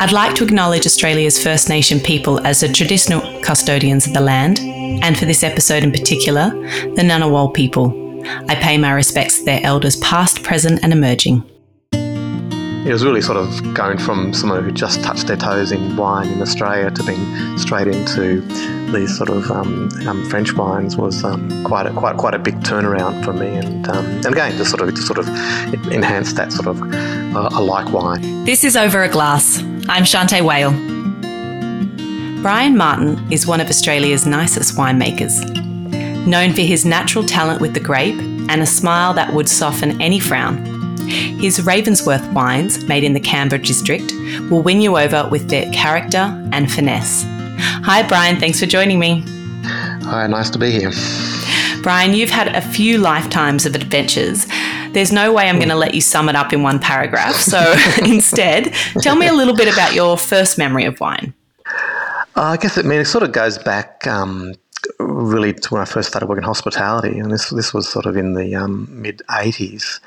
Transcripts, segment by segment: I'd like to acknowledge Australia's First Nation people as the traditional custodians of the land, and for this episode in particular, the Ngunnawal people. I pay my respects to their elders past, present and emerging. It was really sort of going from someone who just touched their toes in wine in Australia to being straight into these sort of French wines was quite a big turnaround for me, and again just sort of it enhanced that sort of I like wine. This is Over a Glass. I'm Shantae Whale. Brian Martin is one of Australia's nicest winemakers, known for his natural talent with the grape and a smile that would soften any frown. His Ravensworth wines, made in the Canberra district, will win you over with their character and finesse. Hi Brian, thanks for joining me. Hi, nice to be here. Brian, you've had a few lifetimes of adventures. There's no way I'm going to let you sum it up in one paragraph, so instead, tell me a little bit about your first memory of wine. I guess it sort of goes back really to when I first started working in hospitality, and this was sort of in the mid-'80s,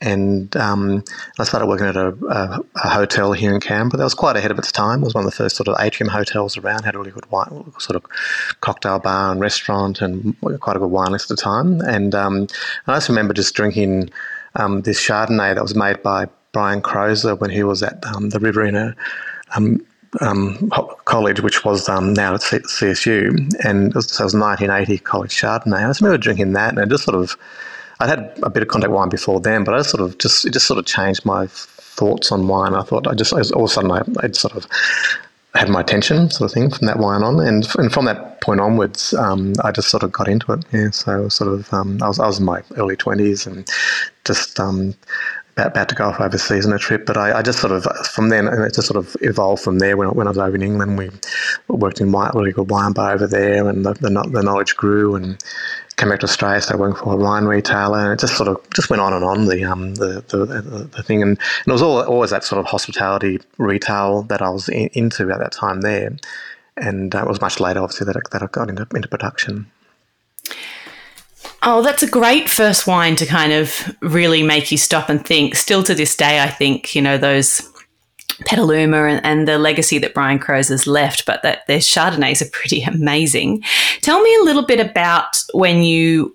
and I started working at a hotel here in Canberra that was quite ahead of its time. It was one of the first sort of atrium hotels around, had a really good wine, sort of cocktail bar and restaurant and quite a good wine list at the time, and I just remember just drinking this Chardonnay that was made by Brian Croser when he was at the Riverina college, which was now at CSU, and it was 1980 college Chardonnay. I just remember drinking that, and I'd had a bit of cognac wine before then, but it just sort of changed my thoughts on wine. I thought all of a sudden it had my attention, sort of thing, from that wine on, and from that point onwards, I just sort of got into it. Yeah, so sort of I was in my early 20s and just about to go off overseas on a trip, but I just sort of from then, and it just sort of evolved from there. When I was over in England, we worked in a really good wine bar over there, and the knowledge grew, and came back to Australia, started working for a wine retailer, and it just sort of just went on and on, the thing, and it was always that sort of hospitality retail that I was into at that time there, and it was much later obviously that I got into production. Oh, that's a great first wine to kind of really make you stop and think. Still to this day, I think, those Petaluma and the legacy that Brian Croser's left, but that their Chardonnays are pretty amazing. Tell me a little bit about when you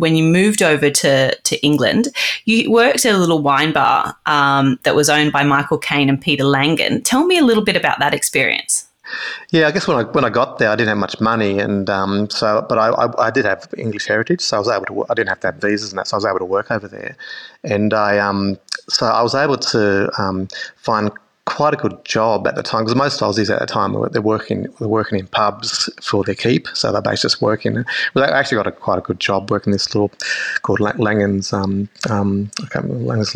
moved over to England. You worked at a little wine bar that was owned by Michael Caine and Peter Langan. Tell me a little bit about that experience. Yeah, I guess when I got there, I didn't have much money, and but I did have English heritage, so I was able to. I didn't have to have visas and that, so I was able to work over there, and I was able to find quite a good job at the time, because most Aussies at the time were working in pubs for their keep, so they basically just working. Well, I actually got quite a good job working this store called Langan's Wine Bar, Langan's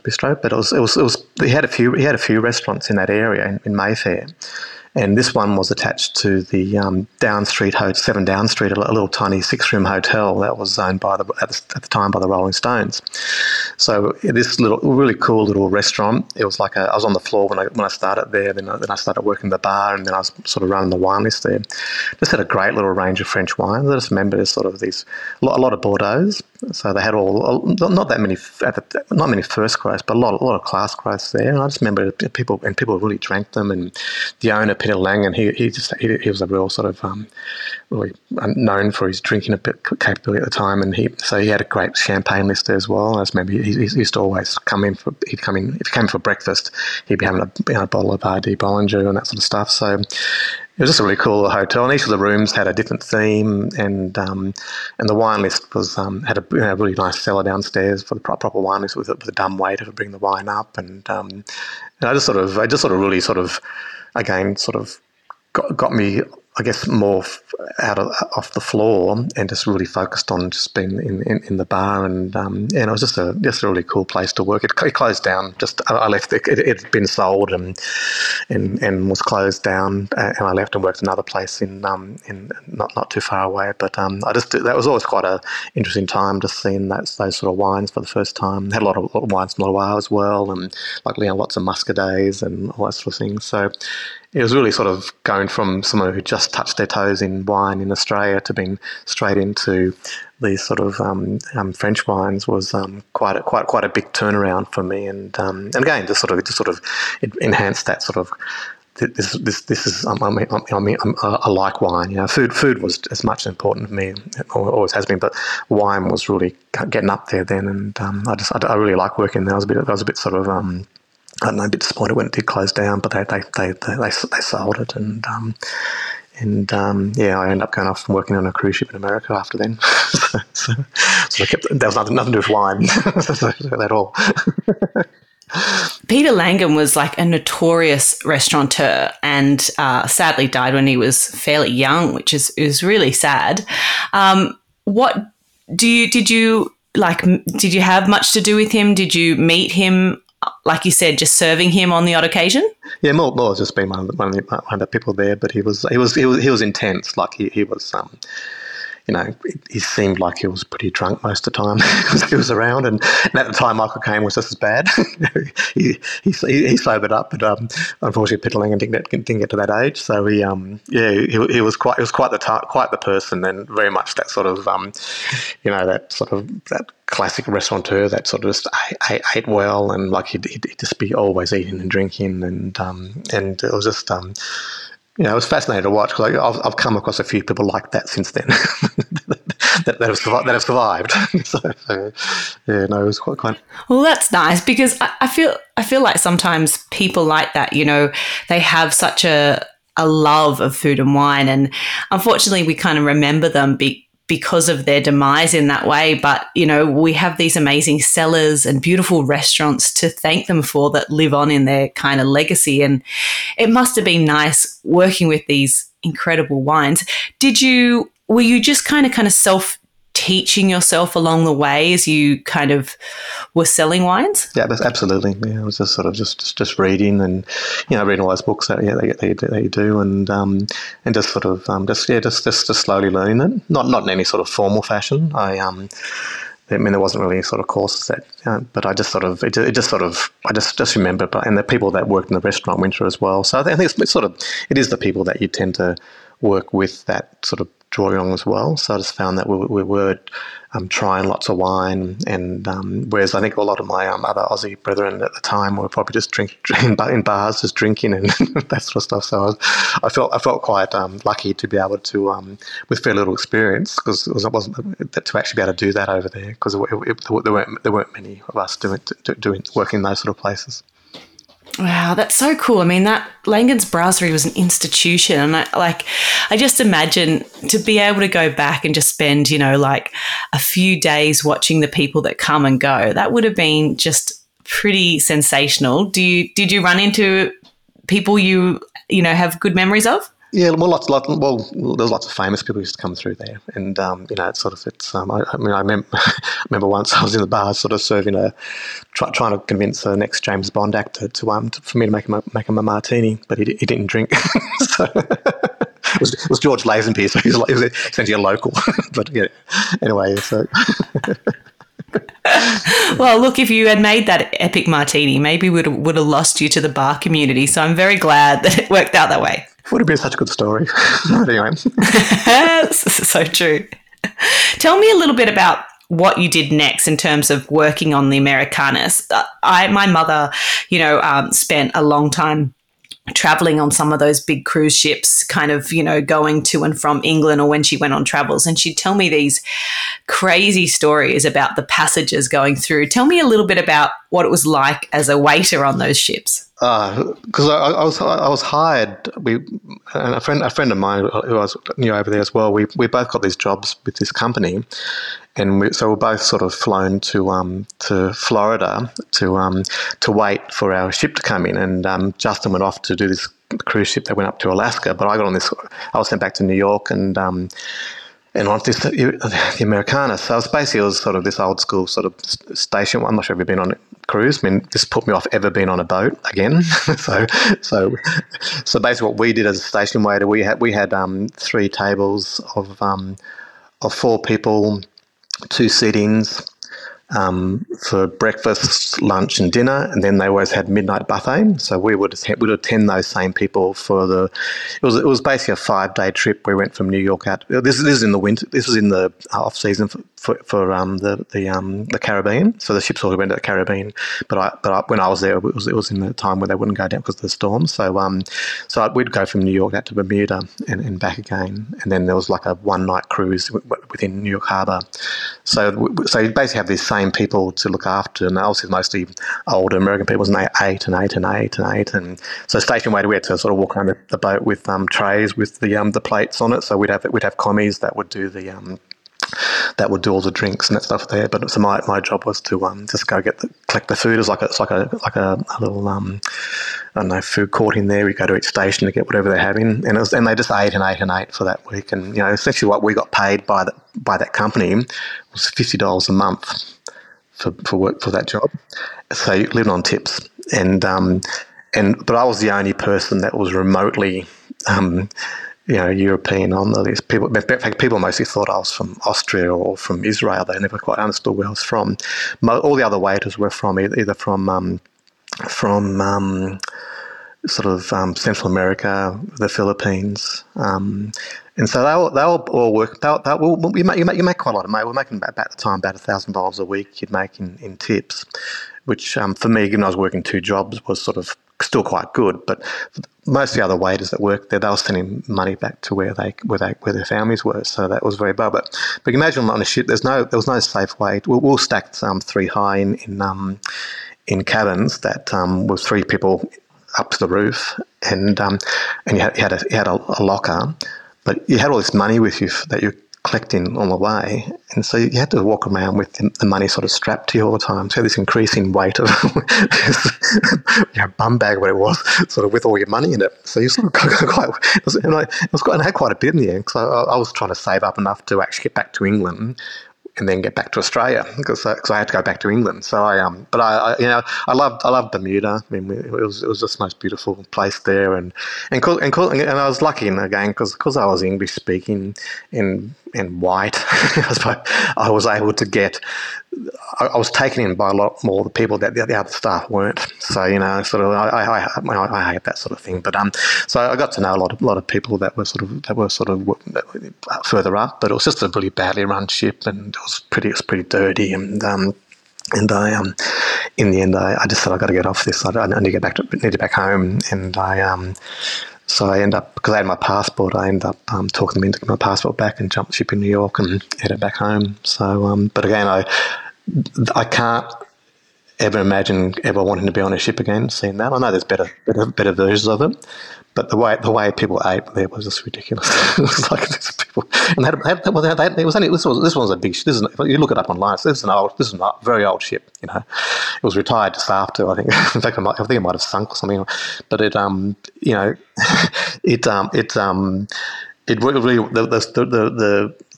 Bistro, but it was he had a few restaurants in that area in Mayfair, and this one was attached to the Down Street Hotel, 7 Down Street, a little tiny 6-room hotel that was owned at the time by the Rolling Stones. So this really cool little restaurant. It was I was on the floor when I started there. Then I started working the bar, and then I was sort of running the wine list there. Just had a great little range of French wines. I just remember there's sort of a lot of Bordeaux. So they had not many first growths, but a lot of class growths there. And I just remember people really drank them. And the owner, Peter Langan, he was a real sort of really known for his drinking capability at the time, and he had a great champagne list there as well. I just remember he used to always if he came for breakfast, he'd be having a bottle of R.D. Bollinger and that sort of stuff. So it was just a really cool hotel, and each of the rooms had a different theme, and the wine list was had a really nice cellar downstairs for the proper wine list with a dumb waiter to bring the wine up, and I just sort of really sort of again sort of got me, I guess, more off the floor, and just really focused on just being in the bar, and it was just a really cool place to work. It closed down. I left. It had been sold and was closed down, and I left and worked another place in not too far away. But that was always quite an interesting time, just seeing those sort of wines for the first time. Had a lot of wines from Loire as well, and lots of Muscadets and all that sort of thing. So it was really sort of going from someone who just touched their toes in wine in Australia to being straight into these sort of French wines was quite a big turnaround for me, and again just sort of it enhanced that sort of I like wine. You know, food was as much important to me, it always has been, but wine was really getting up there then, and I really like working there. I was a bit sort of I don't know, a bit disappointed when it did close down, but they sold it, and yeah, I ended up going off and working on a cruise ship in America after then. so I kept, there was nothing to do with wine at all. Peter Langan was like a notorious restaurateur and sadly died when he was fairly young, which is really sad. Did you have much to do with him? Did you meet him? Like you said, just serving him on the odd occasion. Yeah, more just being one of the people there. But he was intense. Like he was, you know, he seemed like he was pretty drunk most of the time he was around. And at the time, Michael Caine was just as bad. he sobered up, but unfortunately, Peter Langan didn't get to that age. So he was quite the person, and very much that sort of that classic restaurateur that sort of just ate well, and like he'd just be always eating and drinking, and it was just it was fascinating to watch, because I've come across a few people like that since then that have survived. It was quite. Well, that's nice, because I feel like sometimes people like that, you know, they have such a love of food and wine, and unfortunately we kind of remember them because of their demise in that way. But, you know, we have these amazing cellars and beautiful restaurants to thank them for, that live on in their kind of legacy. And it must have been nice working with these incredible wines. Were you just kind of self-teaching yourself along the way as you kind of were selling wines? Yeah, absolutely. Yeah, I was just sort of just reading, and, you know, reading all those books that they do, and just sort of just slowly learning it. Not in any sort of formal fashion. I mean, there wasn't really any sort of courses that, but I just remember. And the people that worked in the restaurant winter as well. So I think it is the people that you tend to work with that sort of drawing on as well. So I just found that we were trying lots of wine, and whereas I think a lot of my other Aussie brethren at the time were probably just drinking in bars, just drinking and that sort of stuff. So I felt quite lucky to be able to, with very little experience, because to actually be able to do that over there, because there weren't many of us doing work in those sort of places. Wow, that's so cool. I mean, that Langan's Brasserie was an institution, and I just imagine to be able to go back and just spend, you know, like a few days watching the people that come and go. That would have been just pretty sensational. Did you run into people you have good memories of? Yeah, well, there's lots of famous people who used to come through there, and I remember once I was in the bar, sort of serving trying to convince the next James Bond actor for me to make him a martini, but he didn't drink. So it was George Lazenby, so he was essentially a local. But yeah, anyway, so. Well, look, if you had made that epic martini, maybe we would have lost you to the bar community. So I'm very glad that it worked out that way. Would have been such a good story. Anyway. So true. Tell me a little bit about what you did next in terms of working on the Americanas. My mother, you know, spent a long time traveling on some of those big cruise ships, kind of, you know, going to and from England, or when she went on travels, and she'd tell me these crazy stories about the passengers going through. Tell me a little bit about what it was like as a waiter on those ships. Because I was hired. A friend of mine who I knew over there as well. We both got these jobs with this company, and so we're both sort of flown to Florida to wait for our ship to come in. And Justin went off to do this cruise ship that went up to Alaska, but I got on this. I was sent back to New York, and on this the Americana. So it was sort of this old school sort of station. I'm not sure if you've been on it. Cruise. I mean, this put me off ever being on a boat again. so basically, what we did as a station waiter, we had three tables of 4 people, 2 sittings, for breakfast, lunch and dinner, and then they always had midnight buffet. So we would attend those same people for the it was basically a 5-day trip. We went from New York out. This is in the winter. This was in the off season for the Caribbean. So the ships all went to the Caribbean, but when I was there, it was in the time where they wouldn't go down because of the storm. So we'd go from New York out to Bermuda and back again, and then there was like a 1-night cruise within New York Harbour. So you basically have these same people to look after, and obviously mostly older American people, and they ate. And so station waiter, we had to sort of walk around the boat with trays with the plates on it. So we'd have commies that would do the all the drinks and that stuff there. But so my job was to just go collect the food. It's like a little I don't know, food court in there. We go to each station to get whatever they're having, and they just ate for that week. And you know, essentially what we got paid by that company was $50 a month for work for that job. So you lived on tips, but I was the only person that was remotely European on these people. In fact, people mostly thought I was from Austria or from Israel. They never quite understood where I was from. All the other waiters were from either from Central America, the Philippines, and so they all work. You make quite a lot of money. We're making about $1,000 a week you'd make in tips, which for me, given I was working 2 jobs, was sort of still quite good. But most of the other waiters that worked there, they were sending money back to where their families were. So that was very bad. But imagine on a ship, there was no safe way. We'll stacked 3 high in cabins that were 3 people up to the roof, and you had a locker, but you had all this money with you that you're collecting on the way, and so you had to walk around with the money sort of strapped to you all the time. So this increasing weight of your bum bag, what it was, sort of with all your money in it. So you sort of I had quite a bit in the end, because I was trying to save up enough to actually get back to England, and then get back to Australia because I had to go back to England. So I loved Bermuda. I mean, it was just the most beautiful place there, and I was lucky again because I was English speaking and white. I was able to get. I was taken in by a lot more the people that the other staff weren't. So I hate that sort of thing. But so I got to know a lot of people that were further up. But it was just a really badly run ship, and it was pretty dirty. And I in the end I just said I got to get off this. I need to get back home. And so I end up, because I had my passport, I end up talking them into getting my passport back and jumped ship in New York and headed back home. So but again I can't ever imagine ever wanting to be on a ship again, seeing that. I know there's better versions of it, but the way people ate there was just ridiculous. It was like these people, and this was a big ship. You look it up online. So this is a very old ship. You know, it was retired just after, I think. In fact, I think it might have sunk or something. But it really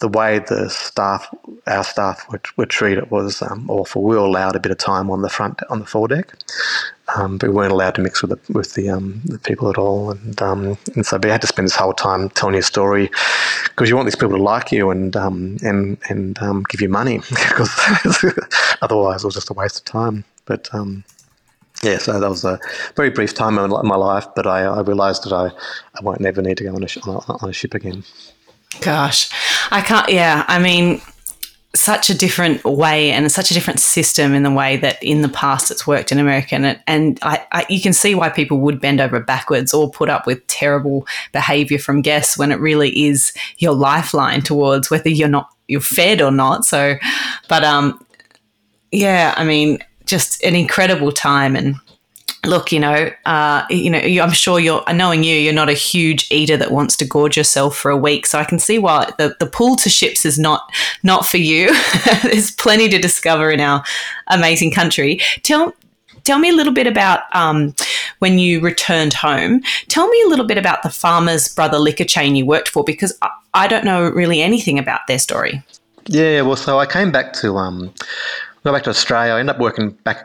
the way our staff were treated was awful. We were allowed a bit of time on the foredeck, but we weren't allowed to mix with the people at all. And so we had to spend this whole time telling your story, because you want these people to like you and give you money, because otherwise it was just a waste of time. But yeah, so that was a very brief time in my life, but I realised that I won't never need to go on a ship again. Gosh, I can't. Yeah, I mean, such a different way and such a different system in the way that in the past it's worked in America, and you can see why people would bend over backwards or put up with terrible behaviour from guests when it really is your lifeline towards whether you're fed or not. So, but yeah, I mean, just an incredible time. And look, I'm sure you're not a huge eater that wants to gorge yourself for a week. So I can see why the pull to ships is not for you. There's plenty to discover in our amazing country. Tell me a little bit about when you returned home. Tell me a little bit about the Farmer's Brother liquor chain you worked for, because I don't know really anything about their story. Yeah, well, so I came back to Australia. I ended up working back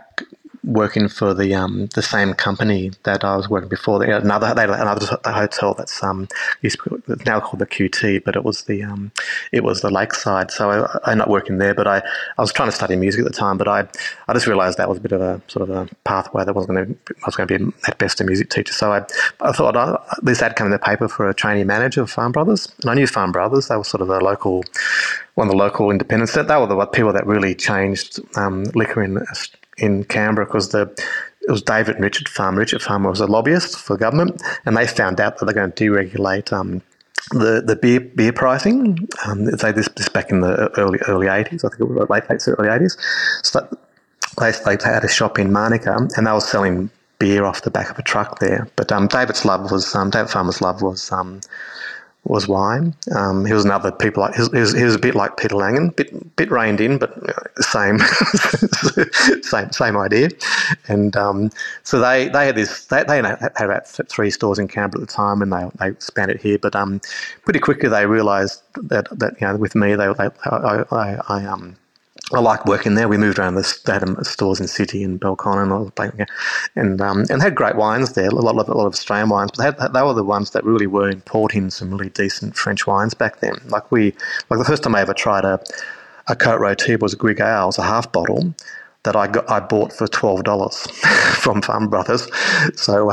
working for the same company that I was working before. They had another hotel that's it's now called the QT, but it was the Lakeside. So I ended up working there, but I was trying to study music at the time, but I just realised that was a bit of a sort of a pathway that I was going to be at best a music teacher. So I thought at least I'd come in the paper for a trainee manager of Farmer Brothers, and I knew Farmer Brothers. They were sort of a local. One of the local independents. They were the people that really changed liquor in Canberra, because it was David and Richard Farmer. Richard Farmer was a lobbyist for government, and they found out that they're going to deregulate the beer pricing. This back in the early 80s, I think it was late 80s, early 80s. So they had a shop in Marnica, and they were selling beer off the back of a truck there. But David Farmer's love was wine. He was another people like he was a bit like Peter Langan, bit reined in, but same idea. And so they had this. They had about 3 stores in Canberra at the time, and they expanded here. But pretty quickly they realised that with me I liked working there. We moved around. They had stores in City and Belconnen and all the place, and they had great wines there. A lot of Australian wines, but they were the ones that really were importing some really decent French wines back then. Like the first time I ever tried a Cote Rotière was a Grig Ale, it was a half bottle that I bought for $12 from Farmer Brothers. So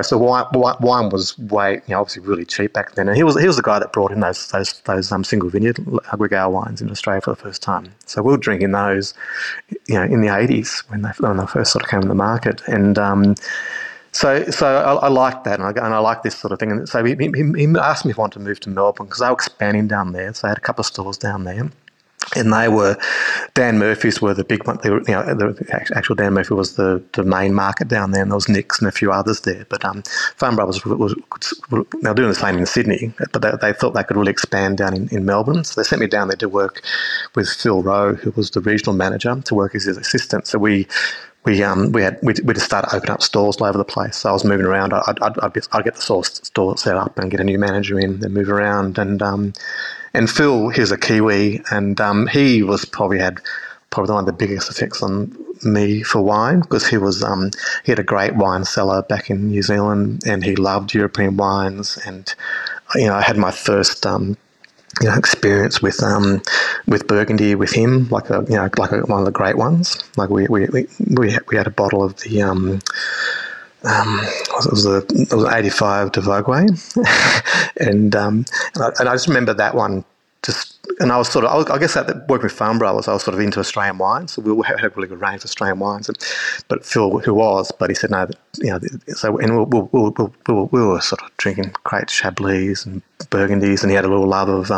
so wine was way obviously really cheap back then. And he was the guy that brought in those single vineyard Aguigal wines in Australia for the first time. So we were drinking those, in the 80s when they first sort of came to the market. And so I liked that, and I liked this sort of thing. And so he asked me if I wanted to move to Melbourne because they were expanding down there. So I had a couple of stores down there. And they were, Dan Murphy's were the big one. They were, the actual Dan Murphy was the main market down there, and there was Nick's and a few others there. But Farmer Brothers they were doing the same in Sydney, but they thought they could really expand down in Melbourne. So they sent me down there to work with Phil Rowe, who was the regional manager, to work as his assistant. So we just started opening up stores all over the place. So I was moving around. I'd get the store set up and get a new manager in, then move around. And Phil, he's a Kiwi, and he was probably one of the biggest effects on me for wine, because he had a great wine cellar back in New Zealand, and he loved European wines. And I had my first experience with Burgundy with him, one of the great ones. Like we had a bottle of the. It was an 85 de Voguet, and I just remember that one. Working with Farmer Brothers, I was sort of into Australian wines, so we had a really good range of Australian wines. But Phil, he said no, we were sort of drinking great Chablis and Burgundies, and he had a little love of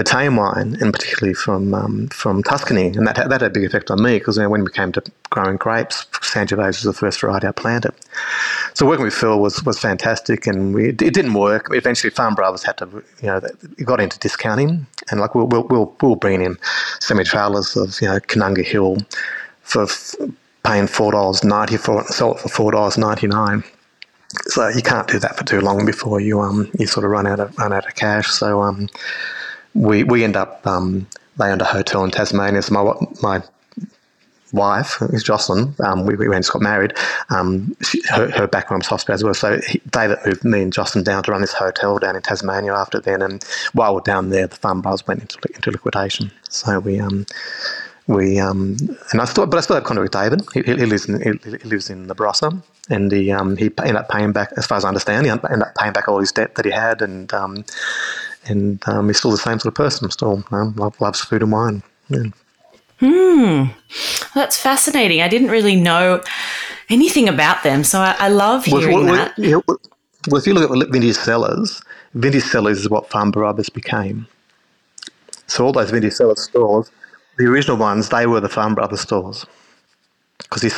Italian wine, and particularly from Tuscany, and that had a big effect on me, because when we came to growing grapes, Sangiovese was the first variety I planted. So working with Phil was fantastic, and it didn't work. Eventually, Farmer Brothers had to, he got into discounting, and like we'll bring in semi-trailers of Canunga Hill for paying $4.90 for it, and sell it for $4.99. So you can't do that for too long before you sort of run out of cash. So we end up they owned a hotel in Tasmania. So my wife, who's Jocelyn, we just got married. Her background was hospitality as well. So David moved me and Jocelyn down to run this hotel down in Tasmania after then. And while we're down there, the Farmer Brothers went into liquidation. So I still have contact with David. He lives in the Barossa, and he ended up paying back, as far as I understand, all his debt that he had, and he's still the same sort of person. Still, loves food and wine. Yeah. That's fascinating. I didn't really know anything about them, so I love hearing that. Well, if you look at vintage cellars is what Farmer Brothers became. So all those vintage cellar stores. The original ones, they were the Farmer Brothers stores, because the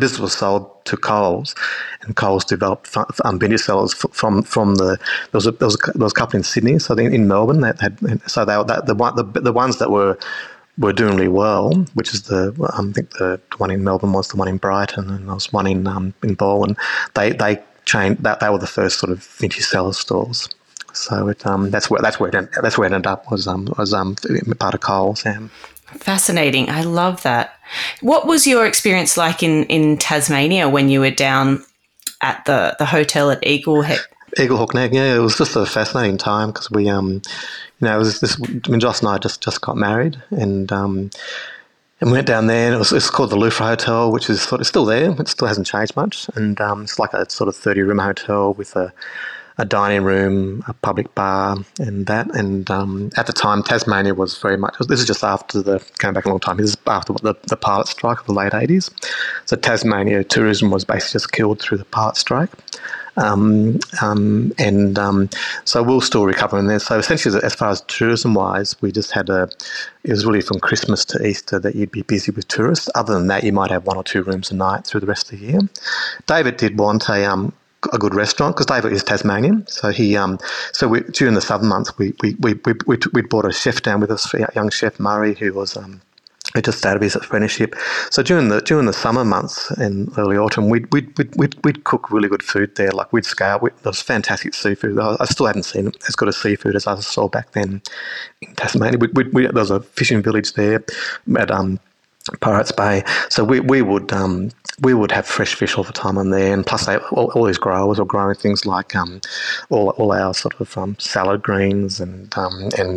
business was sold to Coles, and Coles developed vintage cellars from there was a couple in Sydney, so in Melbourne that had, so they were the ones that were doing really well, which is I think the one in Melbourne was the one in Brighton, and there was one in Baldwin. They changed that. They were the first sort of vintage cellar stores. So that's where it ended up was part of Coles. Fascinating. I love that. What was your experience like in Tasmania when you were down at the hotel at Eaglehawk Neck? Yeah, it was just a fascinating time because we, it was this. I mean, Joss and I just got married and went down there. And it's called the Loofra Hotel, which is sort of still there. It still hasn't changed much, and it's like a sort of 30-room hotel with a dining room, a public bar, and that. And at the time, Tasmania was very much. This is just after going back a long time. This is after the Pirate Strike of the late 80s. So Tasmania tourism was basically just killed through the Pirate Strike. So we'll still recover in there. So essentially, as far as tourism-wise, we just had it was really from Christmas to Easter that you'd be busy with tourists. Other than that, you might have one or two rooms a night through the rest of the year. David did want a good restaurant because David is Tasmanian. So he, during the southern months, we brought a chef down with us, a young chef Murray, who was who just started his apprenticeship. So during the summer months and early autumn, we'd cook really good food there. Like we'd scale. There was fantastic seafood. I still haven't seen as good a seafood as I saw back then in Tasmania. There was a fishing village there at Pirates Bay. So we would have fresh fish all the time on there, and plus all these growers were growing things like all our sort of salad greens and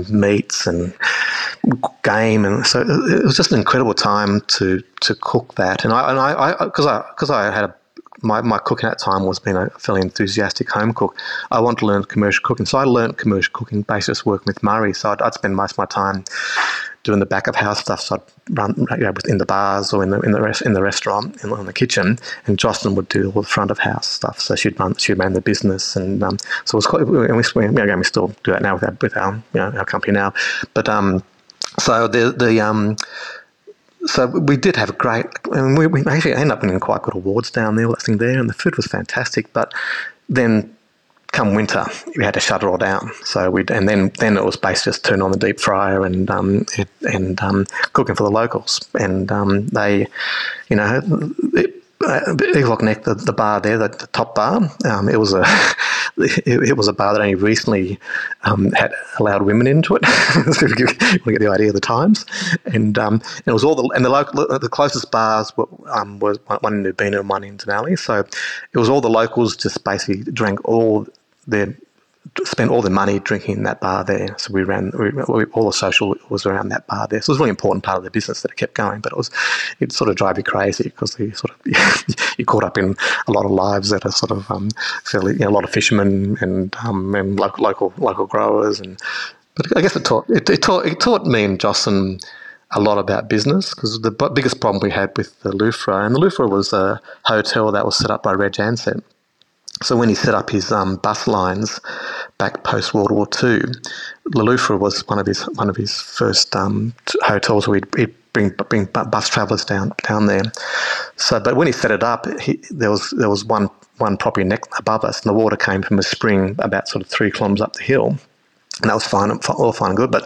meats and game, and so it was just an incredible time to cook that. And I had my cooking at that time was being a fairly enthusiastic home cook. I wanted to learn commercial cooking, so I learned commercial cooking basically just working with Murray. So I'd spend most of my time doing the back of house stuff, so I'd run in the bars or in the restaurant in the kitchen, and Jocelyn would do all the front of house stuff. So she ran the business, and so it was quite. We still do that now with our company now, but so we did have a great, and we actually ended up winning quite good awards down there, all that thing there, and the food was fantastic. But then, come winter, we had to shut it all down. So then it was basically just turn on the deep fryer and cooking for the locals. And they, you know, Eaglehawk Neck, the bar there, the top bar, it was a bar that only recently had allowed women into it. So you get the idea of the times. And it was the closest bars were one in Urbina and one in Denali. So it was all the locals just basically spent all their money drinking in that bar there. So all the social was around that bar there. So it was a really important part of the business that it kept going, but it sort of drive you crazy because you're caught up in a lot of lives that are sort of fairly, a lot of fishermen and local growers. And but I guess it taught me and Jocelyn a lot about business, because the biggest problem we had with the Loofra, and the Loofra was a hotel that was set up by Reg Ansett. So when he set up his bus lines back post World War II, the Loofra was one of his first hotels where he'd bring bus travellers down there. So, but when he set it up, there was one property next above us, and the water came from a spring about sort of 3 kilometres up the hill. And that was all fine and good, but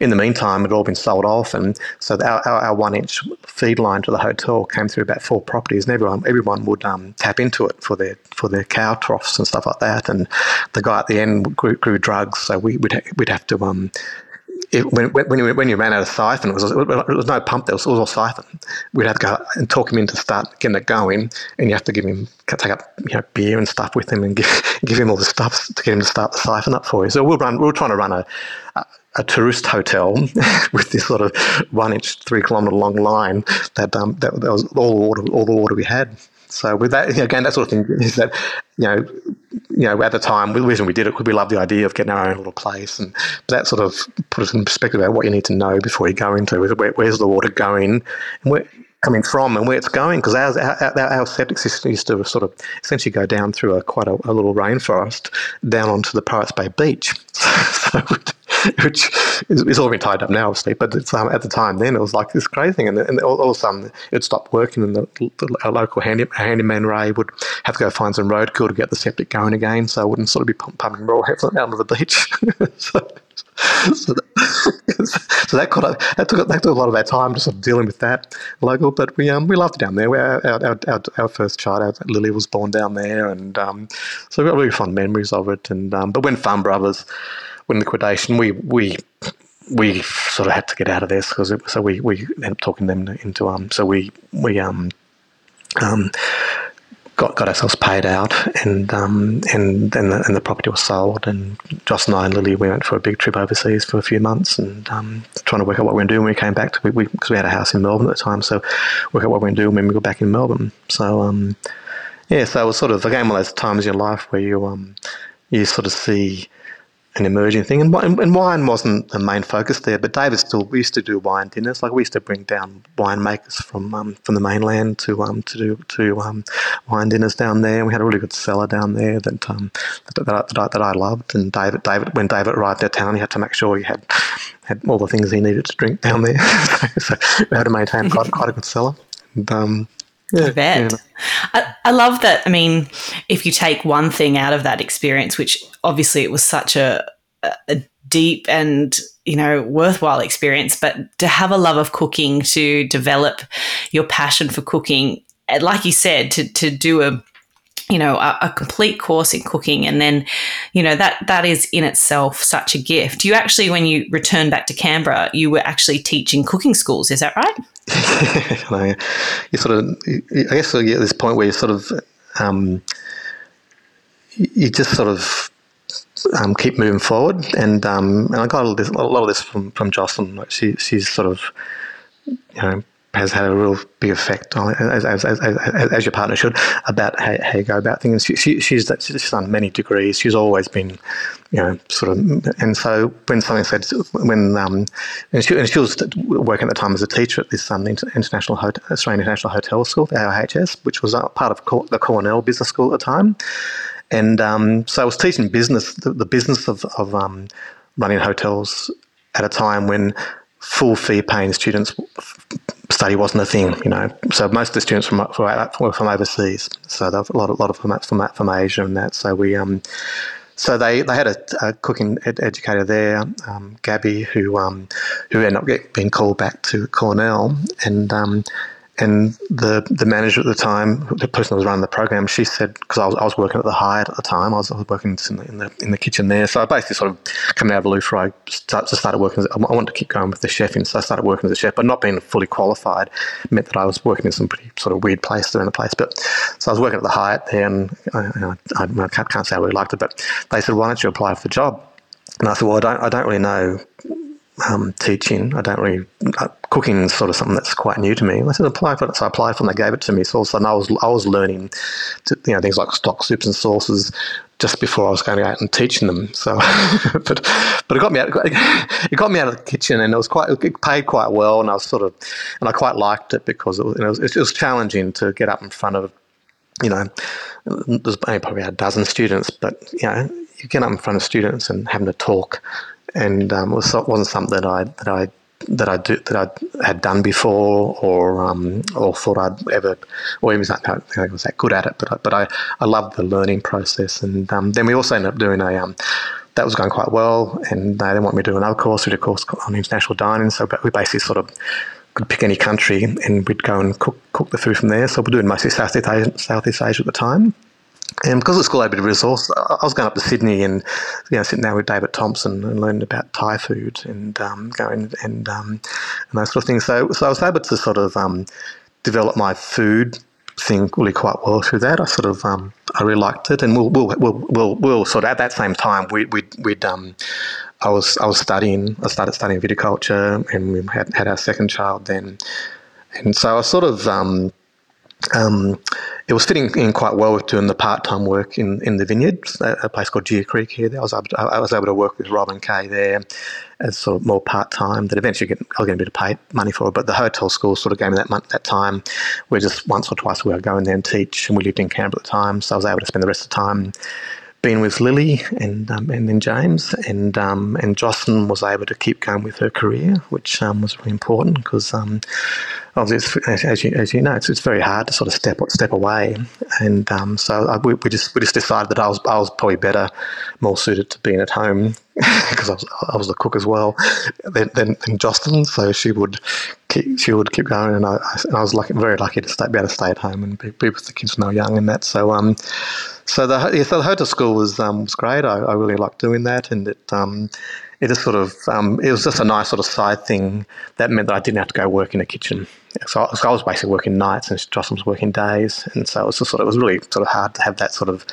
in the meantime, it had all been sold off, and so our 1-inch feed line to the hotel came through about 4 properties, and everyone would tap into it for their cow troughs and stuff like that. And the guy at the end grew drugs, so we'd have to. When you ran out of siphon, it was no pump, there was all siphon. We'd have to go and talk him in to start getting it going, and you have to take up beer and stuff with him and give him all the stuff to get him to start the siphon up for you. So we were trying to run a tourist hotel with this sort of 1-inch, 3-kilometre long line that was all the water we had. So with that, again, that sort of thing is that, at the time, the reason we did it because we loved the idea of getting our own little place, and that sort of put us in perspective about what you need to know before you go into it. Where's the water going and where coming from and where it's going, because our septic system used to sort of essentially go down through quite a little rainforest down onto the Pirates Bay beach. So which is all been tied up now, obviously, but it's, at the time then it was like this crazy thing, and all of a sudden it stopped working, and our local handyman Ray would have to go find some roadkill to get the septic going again, so I wouldn't sort of be pumping raw effluent out of the beach. So that took a lot of our time just sort of dealing with that local, but we loved it down there. Our first child, Lily, was born down there, and so we got really fond memories of it. And but when Farmer Brothers, when liquidation, we we sort of had to get out of there, because so we ended up talking them into so we got ourselves paid out, and then the property was sold, and Joss and I and Lily, we went for a big trip overseas for a few months, and trying to work out what we were doing when we came back, because we had a house in Melbourne at the time, so work out what we were doing when we got back in Melbourne. So so it was sort of again one of those times in your life where you sort of see an emerging thing, and wine wasn't the main focus there, but David still, we used to do wine dinners. Like, we used to bring down winemakers from the mainland to do wine dinners down there. And we had a really good cellar down there that I loved. And David, when David arrived at town, he had to make sure he had all the things he needed to drink down there. So we had to maintain quite a good cellar. And, I bet. Yeah. I love that. I mean, if you take one thing out of that experience, which obviously it was such a deep and, worthwhile experience, but to have a love of cooking, to develop your passion for cooking, and like you said, to do a complete course in cooking, and then, that is in itself such a gift. You actually, when you returned back to Canberra, you were actually teaching cooking schools. Is that right? I guess you get this point where you sort of, you just sort of keep moving forward, and I got a lot of this from Jocelyn. Like, she's sort of, has had a real big effect on, as your partner should, about how you go about things. She's done many degrees. She's always been, sort of. And so when something said, she was working at the time as a teacher at this Australian International Hotel School, IHS, which was part of the Cornell Business School at the time. And so I was teaching business, the business of running hotels at a time when full fee-paying students study wasn't a thing, So most of the students were from overseas. So there were a lot of from Asia and that. So we, so they had a cooking educator there, Gabby, who ended up being called back to Cornell, and the manager at the time, the person who was running the program, she said, because I was working at the Hyatt at the time, I was working in the kitchen there. So I basically sort of coming out of the loo fry, started working. I wanted to keep going with the chef, so I started working as a chef, but not being fully qualified meant that I was working in some pretty sort of weird place around the place. But so I was working at the Hyatt there, and I can't say I really liked it, but they said, "Why don't you apply for the job?" And I said, "Well, I don't really know." Teaching, I don't really. Cooking is sort of something that's quite new to me. I said apply for it, so I applied for it, and they gave it to me. So all of a sudden, I was learning, things like stock, soups, and sauces, just before I was going out and teaching them. So, but it got me out of the kitchen, and it paid quite well, and I quite liked it, because it was challenging to get up in front of, there's probably a dozen students, but you get up in front of students and having to talk. And it wasn't something that I had done before, or thought I'd ever, or even I was that good at it. But I loved the learning process. And then we also ended up doing that was going quite well. And they wanted me to do another course, which of course on international dining. So we basically sort of could pick any country, and we'd go and cook the food from there. So we're doing mostly Southeast Asia at the time. And because the school had a bit of resource, I was going up to Sydney and, sitting down with David Thompson and learning about Thai food and going and those sort of things. So I was able to sort of develop my food thing really quite well through that. I sort of I really liked it, and we'll sort of at that same time we'd I started studying viticulture, and we had our second child then, and so I sort of. It was fitting in quite well with doing the part-time work in the vineyards, a place called Deer Creek here. I was able to work with Rob and Kay there as sort of more part-time. That eventually I was getting a bit of paid money for it, but the hotel school sort of gave me that time where just once or twice a week I'd go in there and teach, and we lived in Canberra at the time, so I was able to spend the rest of the time being with Lily and then James, and Jocelyn was able to keep going with her career, which was really important, because obviously, as you know, it's very hard to sort of step away, and so we just decided that I was probably better, more suited to being at home, because I was the cook as well, than Jocelyn, so she would keep going, and I was lucky, very lucky to be able to stay at home and be with the kids when they were young and that. So so the hotel school was great. I really liked doing that, and it it just sort of it was just a nice sort of side thing that meant that I didn't have to go work in a kitchen. So I was basically working nights and Jocelyn was working days, and so it was just sort of, it was really sort of hard to have that sort of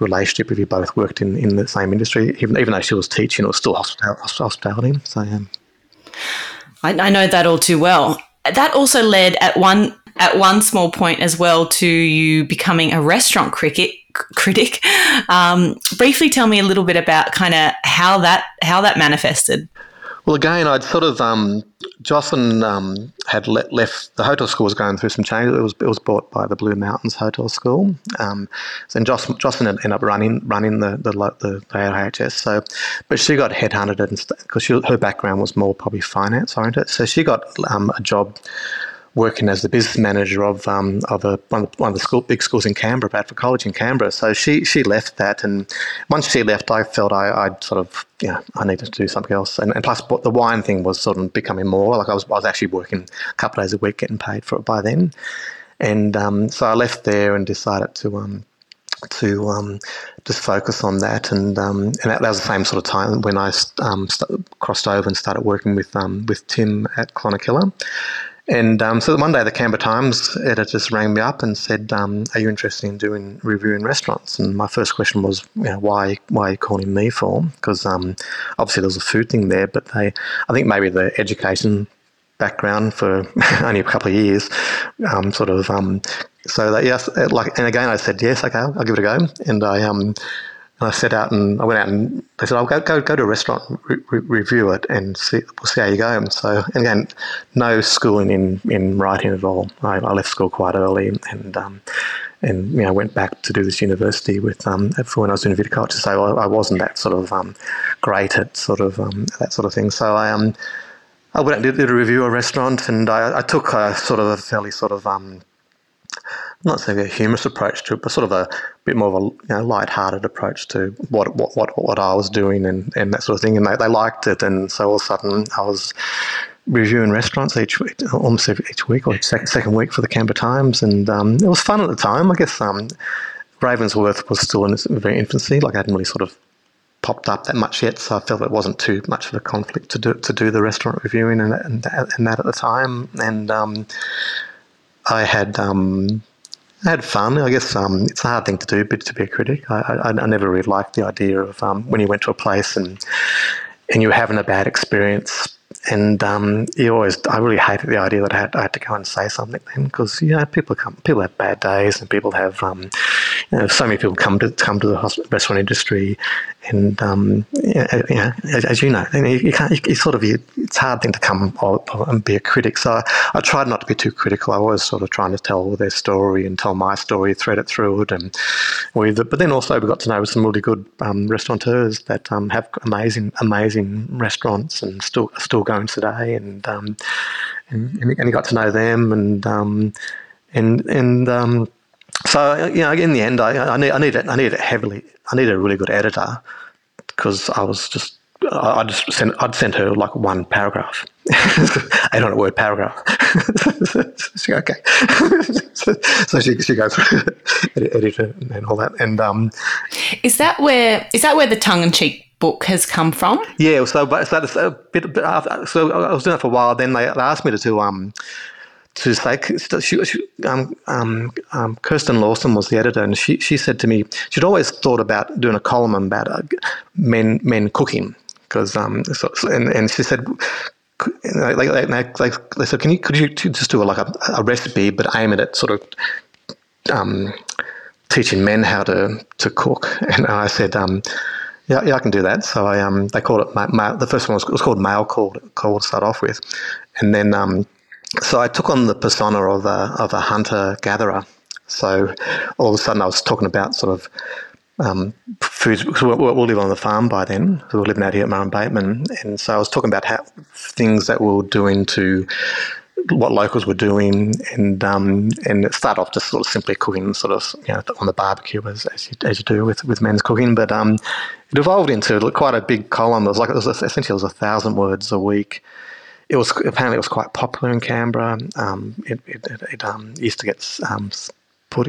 relationship if you both worked in the same industry. Even though she was teaching, it was still hospitality. So I know that all too well. That also led at one small point as well to you becoming a restaurant critic. Briefly tell me a little bit about kind of how that manifested. Well, again, I'd sort of Jocelyn had left. The hotel school was going through some changes. It was bought by the Blue Mountains Hotel School. Then Jocelyn ended up running the IHS. So, but she got headhunted because her background was more probably finance oriented. So she got a job working as the business manager of one of the big schools in Canberra, Bradford College in Canberra. So she left that, and once she left, I felt I'd sort of, I needed to do something else. And plus, the wine thing was sort of becoming more, like I was actually working a couple of days a week, getting paid for it by then. And so I left there and decided to just focus on that, and that was the same sort of time when I crossed over and started working with Tim at Clonakilla. And so one day the Canberra Times editor just rang me up and said, are you interested in doing reviewing restaurants? And my first question was, why are you calling me for? Because obviously there was a food thing there, but I think maybe the education background for only a couple of years so that, yes, and again I said, yes, okay, I'll give it a go. And I set out and I went out and they said, I'll go to a restaurant, review it and we'll see how you go. And so, and again, no schooling in writing at all. I left school quite early and went back to do this university when I was doing viticulture. So I wasn't that sort of great at sort of that sort of thing. So I went out and did a review of a restaurant, and I took a fairly not so a humorous approach to it, but sort of a bit more of a light-hearted approach to what I was doing and that sort of thing. And they liked it, and so all of a sudden I was reviewing restaurants almost each week or second week for the Canberra Times, and it was fun at the time. I guess Ravensworth was still in its very infancy, like I hadn't really sort of popped up that much yet, so I felt it wasn't too much of a conflict to do the restaurant reviewing and that at the time. And I had fun. I guess it's a hard thing to do, but to be a critic, I never really liked the idea of when you went to a place and you were having a bad experience, and I really hated the idea that I had to go and say something then, because people have bad days, and people have so many people come to the restaurant industry, and as you know, you can't. You sort of it's a hard thing to come and be a critic. So I tried not to be too critical. I was sort of trying to tell their story and tell my story, thread it through it, but then also we got to know some really good restaurateurs that have amazing restaurants and still going today, and you got to know them, and so in the end, I needed a really good editor, because I'd sent her like one paragraph, 800-word paragraph. She goes, okay, so she goes editor and all that, and is that where the tongue-in-cheek book has come from? Yeah, so that's a bit. So I was doing that for a while. Then they asked me to say, Kirsten Lawson was the editor, and she said to me, she'd always thought about doing a column about men cooking, because and she said, they said, could you just do like a recipe, but aim it at sort of teaching men how to cook? And I said, Yeah, I can do that. So they called it. The first one was called Mail Call to start off with, and then so I took on the persona of a hunter gatherer. So all of a sudden I was talking about sort of foods. We'll live on the farm by then. So we're living out here at Murray Bateman, and so I was talking about how things that we were doing to what locals were doing, and it started off just sort of simply cooking, sort of on the barbecue as you do with men's cooking, but it evolved into quite a big column. It was essentially 1,000 words a week. It was apparently quite popular in Canberra. It used to get put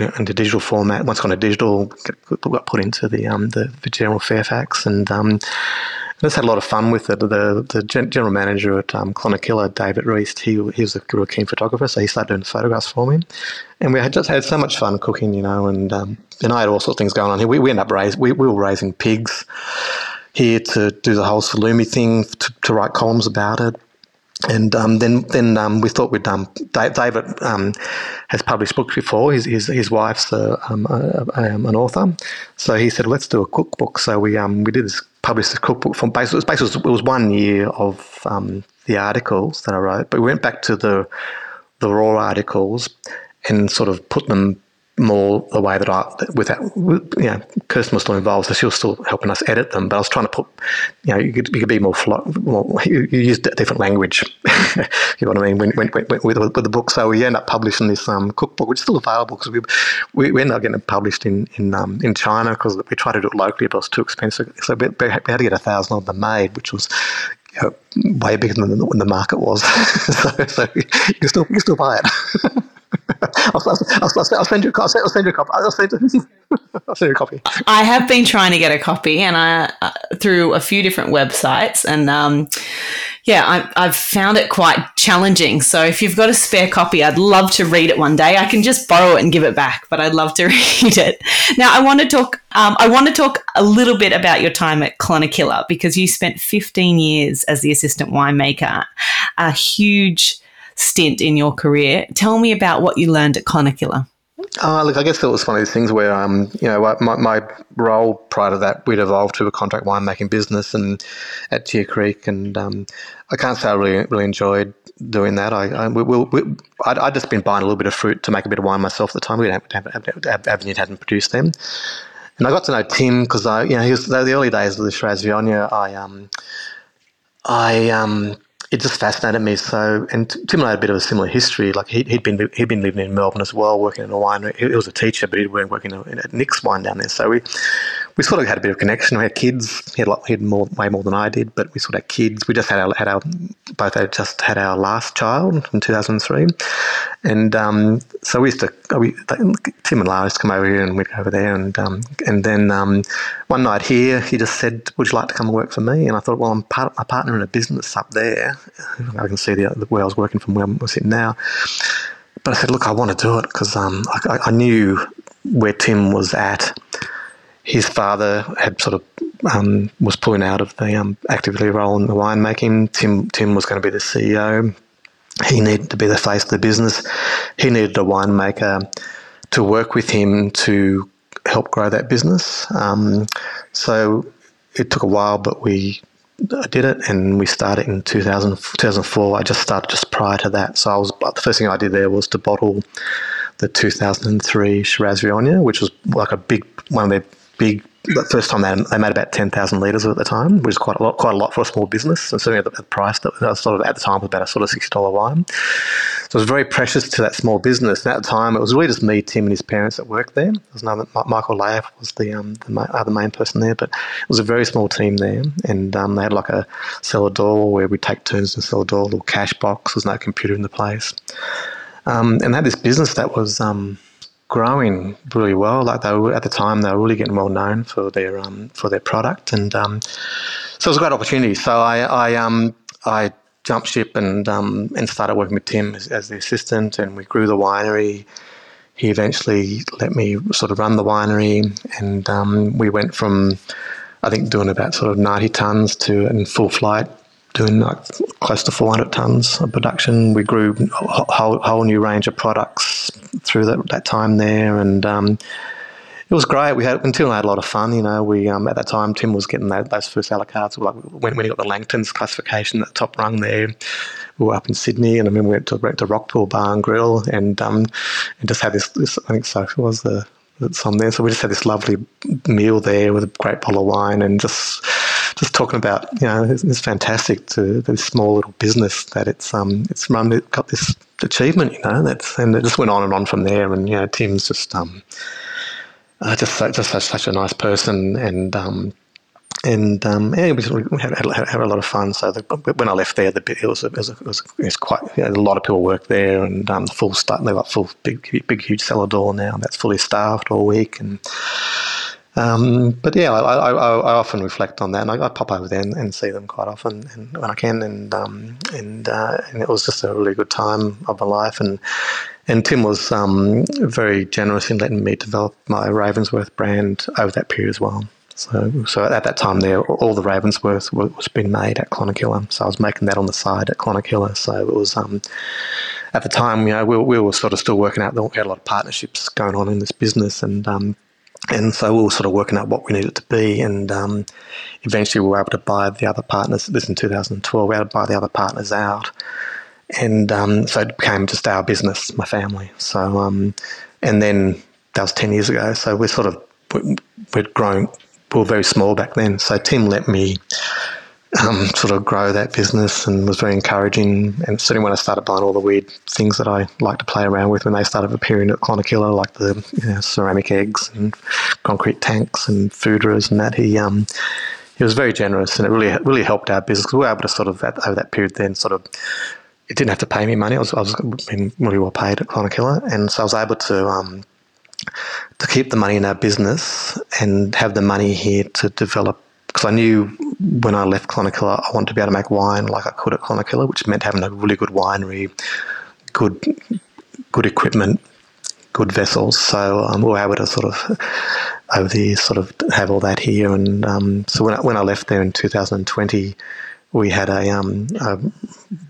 it into digital format. Once gone to digital, got put into the General Fairfax, and just had a lot of fun with it. The general manager at Clonakilla, David Reist, he was a real keen photographer, so he started doing the photographs for me, and we had just had so much fun cooking, and I had all sorts of things going on here. We ended up raising pigs here to do the whole salumi thing, to write columns about it. And then we thought we'd done. David has published books before. His wife's an author, so he said, "Let's do a cookbook." So we did publish this cookbook from basically it was 1 year of the articles that I wrote, but we went back to the raw articles and sort of put them more the way that Kirsten was still involved, so she was still helping us edit them, but I was trying to put, you could be more you use different language, you know what I mean, with the book. So we end up publishing this cookbook, which is still available, because we end up getting it published in China, because we tried to do it locally, but it was too expensive, so we had to get 1,000 of them made, which was way bigger than the market was. so you can still buy it. I'll send you a copy. I'll send you a copy. I have been trying to get a copy, and I through a few different websites, and I've found it quite challenging. So if you've got a spare copy, I'd love to read it one day. I can just borrow it and give it back, but I'd love to read it. Now, I want to talk a little bit about your time at Clonakilla, because you spent 15 years as the assistant winemaker, a huge stint in your career. Tell me about what you learned at Clonakilla. Look, I guess it was one of these things where, my role prior to that, we'd evolved to a contract winemaking business and at Tier Creek, and I can't say I really enjoyed doing that. I'd just been buying a little bit of fruit to make a bit of wine myself at the time. We hadn't produced them, and I got to know Tim because he was the early days of the Shiraz Viognier. It just fascinated me. So, and Tim and I had a bit of a similar history. Like he'd been living in Melbourne as well, working in a winery. He was a teacher, but he was working at Nick's wine down there. So we sort of had a bit of a connection. We had kids. He had way more than I did, but we sort of had kids. We just had our last child in 2003, and so we used to Tim and Lara used to come over here, and we'd go over there, and then one night here, he just said, "Would you like to come and work for me?" And I thought, well, I'm my partner in a business up there. I can see where I was working from where I'm sitting now. But I said, look, I want to do it, because I knew where Tim was at. His father had sort of was pulling out of the actively role in the winemaking. Tim was going to be the CEO. He needed to be the face of the business. He needed a winemaker to work with him to help grow that business. So it took a while, but I did it, and we started in 2004. I just started just prior to that, so the first thing I did there was to bottle the 2003 Shiraz Viognier, which was like the first time they made about 10,000 litres at the time, which is quite a lot for a small business, and certainly at the price that was sort of at the time was about a sort of $60 wine. So it was very precious to that small business. And at the time, it was really just me, Tim, and his parents that worked there. There was another Michael Layoff was the other main person there, but it was a very small team there, and they had like a cellar door where we take turns to sell a door, a little cash box. There's no computer in the place, and they had this business that was growing really well. Like they were really getting well known for their product, and so it was a great opportunity. So I jumped ship and started working with Tim as the assistant, and we grew the winery. He eventually let me sort of run the winery, and we went from, I think, doing about sort of 90 tonnes to, in full flight, doing like close to 400 tonnes of production. We grew a whole new range of products through that time there, and it was great. Tim and I had a lot of fun, We at that time, Tim was getting those first a la cartes. Like when he got the Langton's classification, that top rung there, we were up in Sydney, and I mean, we went to Rockpool Bar and Grill, and just had this. I think Sophie was that's on there. So we just had this lovely meal there with a great bottle of wine, and just talking about, it's fantastic to this small little business that it's got this achievement, and it just went on from there. And Tim's just such a nice person, and And yeah, we had a lot of fun. So when I left there, it was quite, you know, a lot of people worked there, and full start. They've got full big huge cellar door now, and that's fully staffed all week. And but yeah, I often reflect on that, and I pop over there and see them quite often, and when I can. And it was just a really good time of my life. And Tim was very generous in letting me develop my Ravensworth brand over that period as well. So at that time there, all the Ravensworth was being made at Clonakilla. So I was making that on the side at Clonakilla. So it was, at the time, you know, we were sort of still working out, we had a lot of partnerships going on in this business, and so we were sort of working out what we needed to be, and eventually we were able to buy the other partners. This in 2012, we were able to buy the other partners out, and so it became just our business, my family. So and then that was 10 years ago. So we're sort of, we'd grown. We were very small back then, so Tim let me sort of grow that business and was very encouraging. And certainly when I started buying all the weird things that I like to play around with, when they started appearing at Clonakilla, like the, you know, ceramic eggs and concrete tanks and fooders and that, he was very generous, and it really helped our business. We were able to sort of over that period then sort of. It didn't have to pay me money. I was being really well paid at Clonakilla, and so I was able to keep the money in our business and have the money here to develop, because I knew when I left Clonakilla I wanted to be able to make wine like I could at Clonakilla, which meant having a really good winery, good equipment, good vessels. So we were able to sort of over the years sort of have all that here. And so when I left there in 2020, we had a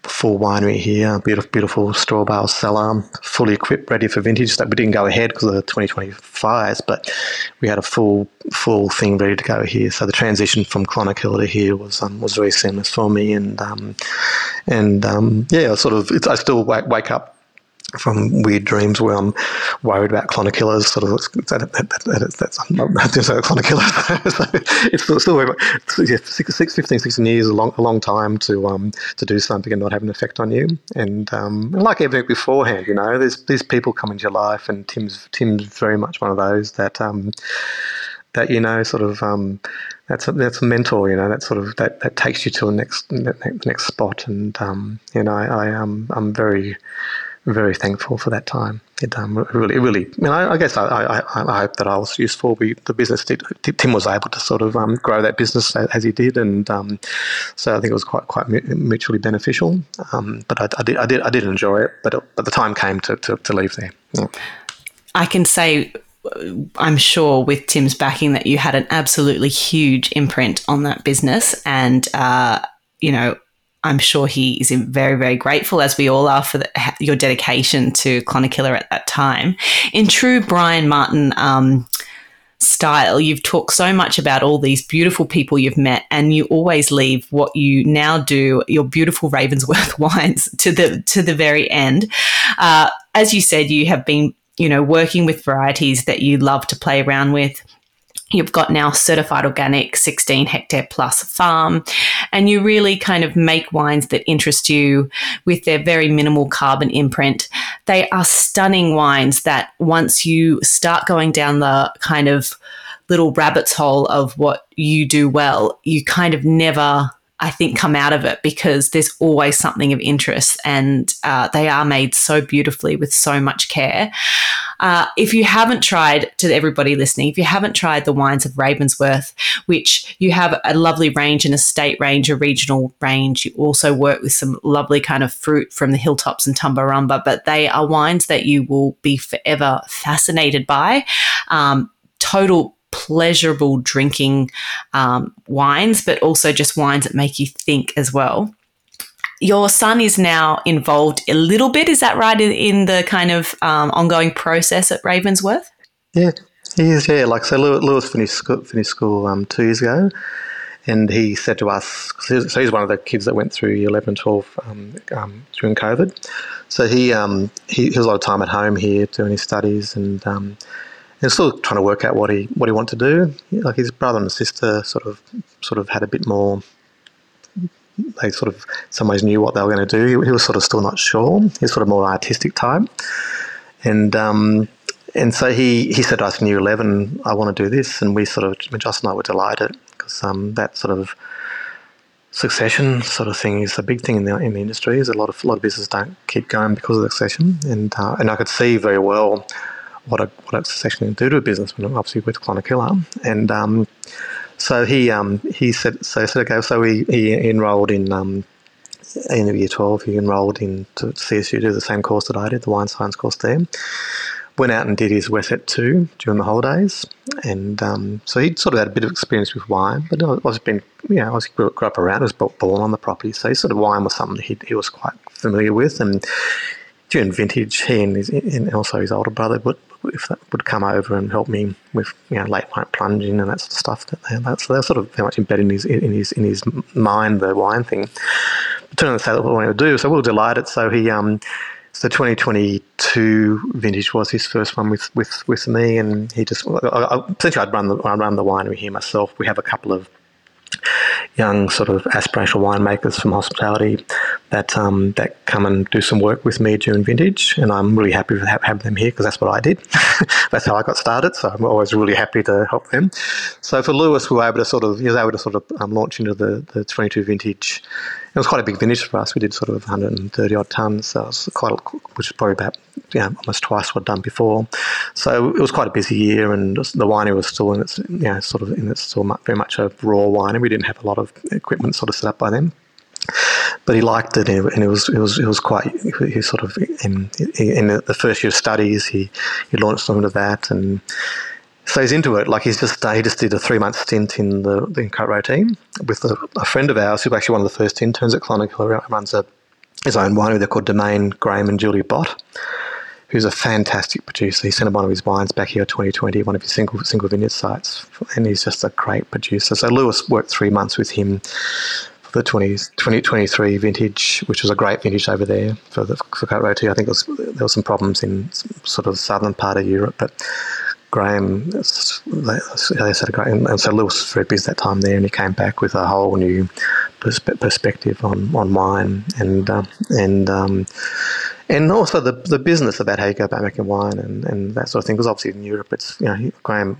full winery here, beautiful straw bale cellar, fully equipped, ready for vintage. That we didn't go ahead because of the 2020 fires, but we had a full thing ready to go here. So the transition from Clonakilla to here was very seamless for me, and yeah, I still wake up from weird dreams where I'm worried about Clonakilla. Sort of, that's not Clonakilla. It's still very much, yeah, 16 years, a long time to do something and not have an effect on you. And like everything beforehand, you know, these people come into your life, and Tim's very much one of those that you know, sort of. That's a mentor, you know. That sort of that takes you to the next spot. And you know, I'm very, very thankful for that time. It really. I mean, I guess I hope that I was useful. The business did. Tim was able to sort of grow that business as he did, and so I think it was quite mutually beneficial. But I did enjoy it. But the time came to leave there. Yeah. I can say, I'm sure with Tim's backing, that you had an absolutely huge imprint on that business, and you know. I'm sure he is very, very grateful, as we all are, for your dedication to Clonakilla at that time. In true Brian Martin style, you've talked so much about all these beautiful people you've met, and you always leave what you now do, your beautiful Ravensworth wines, to the very end. As you said, you have been, you know, working with varieties that you love to play around with. You've got now certified organic, 16 hectare plus farm, and you really kind of make wines that interest you with their very minimal carbon imprint. They are stunning wines that once you start going down the kind of little rabbit's hole of what you do well, you kind of never, I think, come out of it, because there's always something of interest, and they are made so beautifully with so much care. If you haven't tried, to everybody listening, if you haven't tried the wines of Ravensworth, which you have a lovely range, an estate range, a regional range, you also work with some lovely kind of fruit from the hilltops and Tumbarumba, but they are wines that you will be forever fascinated by. Total pleasurable drinking wines, but also just wines that make you think as well. Your son is now involved a little bit, is that right, in the kind of ongoing process at Ravensworth? Yeah, he is, yeah. Like, so Lewis finished school 2 years ago, and he said to us, so he's one of the kids that went through year 11 and 12 during COVID. So he has a lot of time at home here doing his studies, and still trying to work out what he wanted to do. Like, his brother and sister sort of had a bit more. They sort of, in some ways, knew what they were going to do. He was sort of still not sure. He was sort of more artistic type, and so he said to us in Year 11, "I want to do this," and we sort of, Jocelyn and I were delighted, because because that sort of succession sort of thing is a big thing in the industry. Is a lot of businesses don't keep going because of the succession, and I could see very well what a succession can do to a business, when obviously with Clonakilla, and so he said okay. So he enrolled in the year 12. He enrolled into CSU, do the same course that I did, the wine science course there. Went out and did his WSET 2 during the holidays, and so he'd sort of had a bit of experience with wine, but grew up around, was born on the property, so he sort of wine was something that he was quite familiar with. And during vintage, he and also his older brother would come over and help me with late night plunging and that sort of stuff. So they were sort of very much embedded in his mind, the wine thing. But turned out to say that what we wanted to do, so we were delighted. So he. So 2022 vintage was his first one with me, and he just essentially I run the winery here myself. We have a couple of young sort of aspirational winemakers from hospitality that come and do some work with me during vintage, and I'm really happy to have them here because that's what I did. That's how I got started, so I'm always really happy to help them. So for Lewis, he was able to launch into the 22 vintage. It was quite a big vintage for us. We did sort of 130 odd tons, so it was which is probably about almost twice what I'd done before. So it was quite a busy year, and the winery was still in its still very much a raw winery. We didn't have a lot of equipment sort of set up by then, but he liked it, and it was quite. He sort of in the first year of studies, he launched some of that, and so he's into it. Like he just did a 3-month stint in the Caribbean team with a friend of ours who's actually one of the first interns at Clonakilla. Runs his own winery. They're called Domaine Graham and Julia Bott, who's a fantastic producer. He sent one of his wines back here in 2020, one of his single vineyard sites, and he's just a great producer. So Lewis worked 3 months with him for the 2023 vintage, which was a great vintage over there for Côte Rôtie. I think there were some problems in sort of the southern part of Europe, but Graham, they said, and so Lewis was very busy that time there, and he came back with a whole new perspective on wine and also the business about how you go about making wine and that sort of thing. Because obviously in Europe, it's Graham,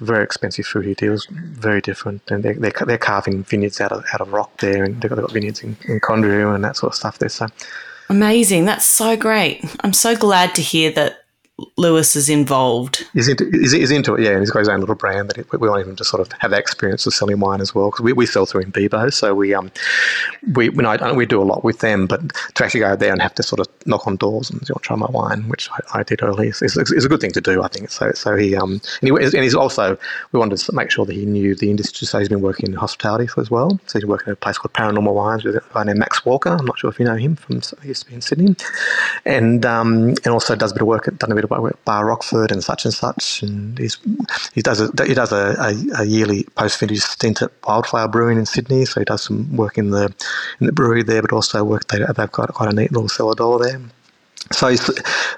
very expensive fruit he deals, very different, and they're carving vineyards out of rock there, and they've got vineyards in Condrieu and that sort of stuff there. So amazing! That's so great. I'm so glad to hear that. Lewis is involved. He's into it, yeah, and he's got his own little brand that we want him to sort of have that experience of selling wine as well, because we sell through in Bebo, so we do a lot with them, but to actually go there and have to sort of knock on doors and try my wine, which I did early, is a good thing to do, I think. So he's also, we wanted to make sure that he knew the industry, so he's been working in hospitality for as well. So he's working at a place called Paranormal Wines with a guy named Max Walker. I'm not sure if you know him from, he used to be in Sydney, and also does a bit of work Bar Rockford and such and such, and he does a yearly post-vintage stint at Wildflower Brewing in Sydney. So he does some work in the brewery there, but also work they've got quite a neat little cellar door there. So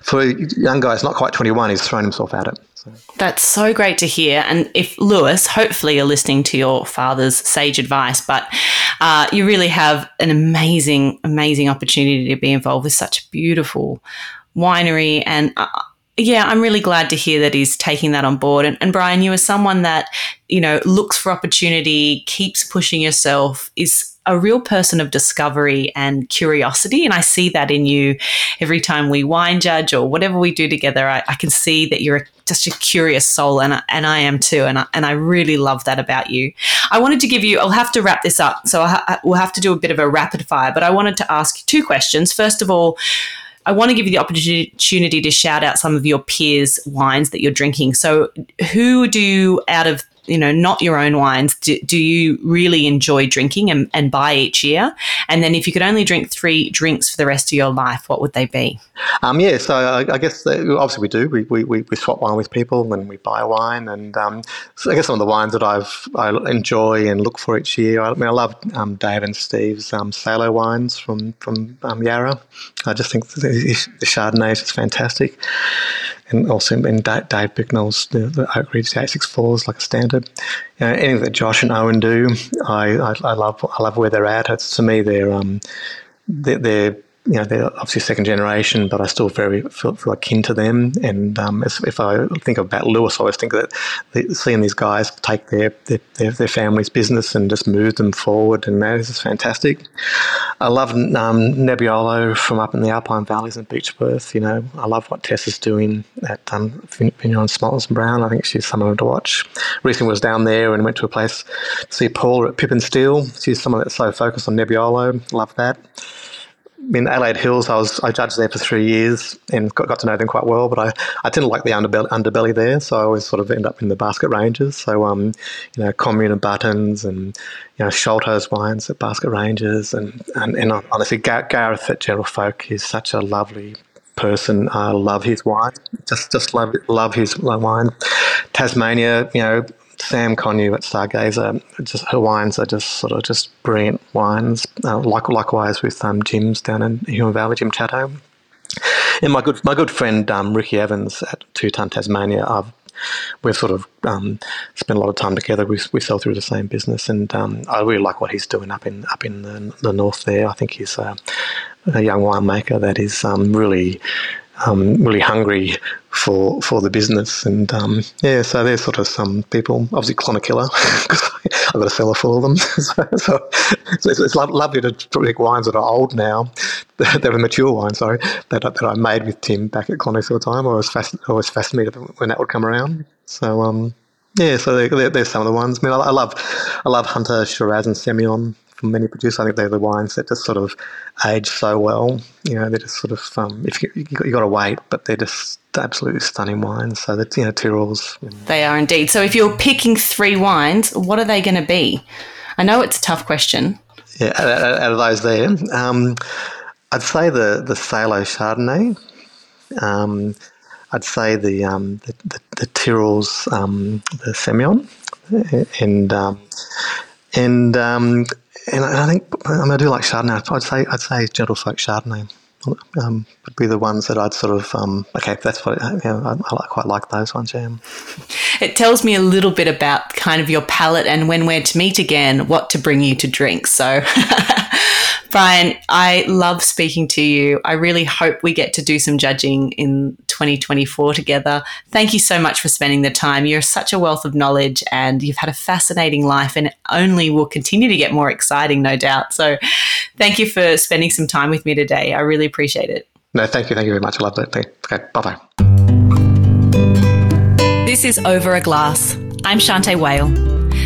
for a young guy, he's not quite 21. He's thrown himself at it. So. That's so great to hear. And if Lewis, hopefully you're listening to your father's sage advice, but you really have an amazing, amazing opportunity to be involved with such a beautiful winery, and I'm really glad to hear that he's taking that on board. And Brian, you are someone that looks for opportunity, keeps pushing yourself, is a real person of discovery and curiosity, and I see that in you. Every time we wine judge or whatever we do together, I can see that you're just a curious soul, and I am too, and I really love that about you. I wanted to give you, I'll have to wrap this up, so we'll have to do a bit of a rapid fire, but I wanted to ask you 2 questions. First of all, I want to give you the opportunity to shout out some of your peers' wines that you're drinking. So who do you, out of, not your own wines, do you really enjoy drinking and buy each year? And then if you could only drink 3 drinks for the rest of your life, what would they be? So I guess obviously we do. We swap wine with people and we buy wine. And so I guess some of the wines that I enjoy and look for each year, I love Dave and Steve's Salo wines from Yarra. I just think the Chardonnay is just fantastic. And also in Dave Bicknell's the Oak Ridge 864s, like a standard. Anything that Josh and Owen do, I love where they're at. It's, to me, they're you know, they're obviously second generation, but I still feel kin to them. And if I think about Lewis, I always think that seeing these guys take their family's business and just move them forward, and that is just fantastic. I love Nebbiolo from up in the Alpine Valleys in Beechworth. You know, I love what Tess is doing at Vineyard Smoltz and Brown. I think she's someone to watch. Recently was down there and went to a place to see Paula at Pippin Steel. She's someone that's so focused on Nebbiolo. Love that. In Adelaide Hills, I judged there for 3 years and got to know them quite well, but I tend to like the underbelly there, so I always sort of end up in the basket ranges. So, you know, Commune and Buttons and, you know, Sholto's Wines at Basket Ranges and honestly, Gareth at General Folk is such a lovely person. I love his wine. Just love his wine. Tasmania, you know, Sam Connew at Stargazer, just her wines are just sort of just brilliant wines. Likewise with Jim's down in Huon Valley, Jim Chatto, and my good friend Ricky Evans at Two Ton Tasmania. We've sort of spent a lot of time together. We sell through the same business, and I really like what he's doing up in the north there. I think he's a young winemaker that is really hungry for the business, and so there's sort of some people. Obviously Clonakilla, because I've got a cellar full of them. so it's lovely to drink wines that are old now. They're mature wines, sorry, that I made with Tim back at Clonakilla time. I was fascinated when that would come around. So there's some of the ones. I mean, I love Hunter, Shiraz, and Semillon. Many producers, I think they're the wines that just sort of age so well. You know, they're just sort of if you got to wait, but they're just absolutely stunning wines. So that's, you know, Tyrrell's. They are indeed. So if you're picking three wines, what are they going to be? I know it's a tough question. Yeah, out of those there, I'd say the Salo Chardonnay. I'd say the Tyrrell's, the Semillon, and I think I do like Chardonnay. I'd say Gentle Folk Chardonnay would be the ones that I'd sort of I quite like those ones. Yeah. It tells me a little bit about kind of your palate and when we're to meet again, what to bring you to drink. So. Brian, I love speaking to you. I really hope we get to do some judging in 2024 together. Thank you so much for spending the time. You're such a wealth of knowledge and you've had a fascinating life and only will continue to get more exciting, no doubt. So thank you for spending some time with me today. I really appreciate it. No, thank you. Thank you very much. I love that. Okay, bye-bye. This is Over a Glass. I'm Shante Whale.